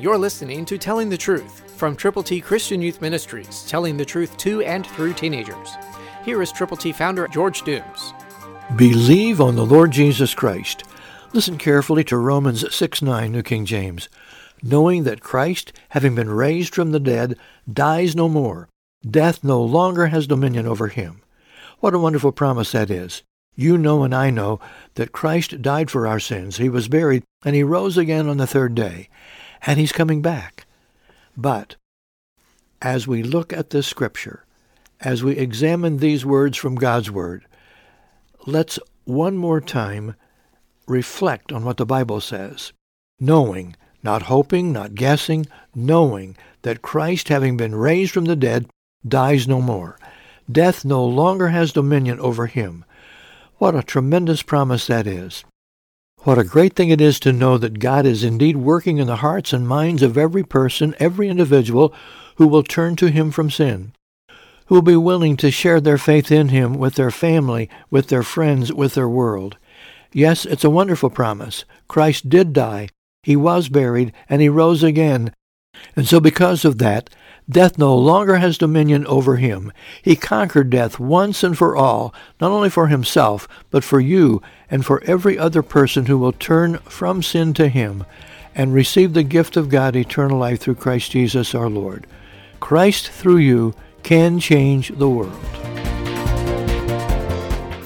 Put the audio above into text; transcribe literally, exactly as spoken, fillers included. You're listening to Telling the Truth from Triple T Christian Youth Ministries, telling the truth to and through teenagers. Here is Triple T founder George Dooms. Believe on the Lord Jesus Christ. Listen carefully to Romans six nine, New King James. Knowing that Christ, having been raised from the dead, dies no more. Death no longer has dominion over him. What a wonderful promise that is. You know and I know that Christ died for our sins. He was buried, and he rose again on the third day. And he's coming back. But as we look at this scripture, as we examine these words from God's Word, let's one more time reflect on what the Bible says. Knowing, not hoping, not guessing, knowing that Christ, having been raised from the dead, dies no more. Death no longer has dominion over him. What a tremendous promise that is. What a great thing it is to know that God is indeed working in the hearts and minds of every person, every individual who will turn to him from sin, who will be willing to share their faith in him with their family, with their friends, with their world. Yes, it's a wonderful promise. Christ did die, he was buried, and he rose again. And so because of that, death no longer has dominion over him. He conquered death once and for all, not only for himself, but for you and for every other person who will turn from sin to him and receive the gift of God, eternal life through Christ Jesus our Lord. Christ through you can change the world.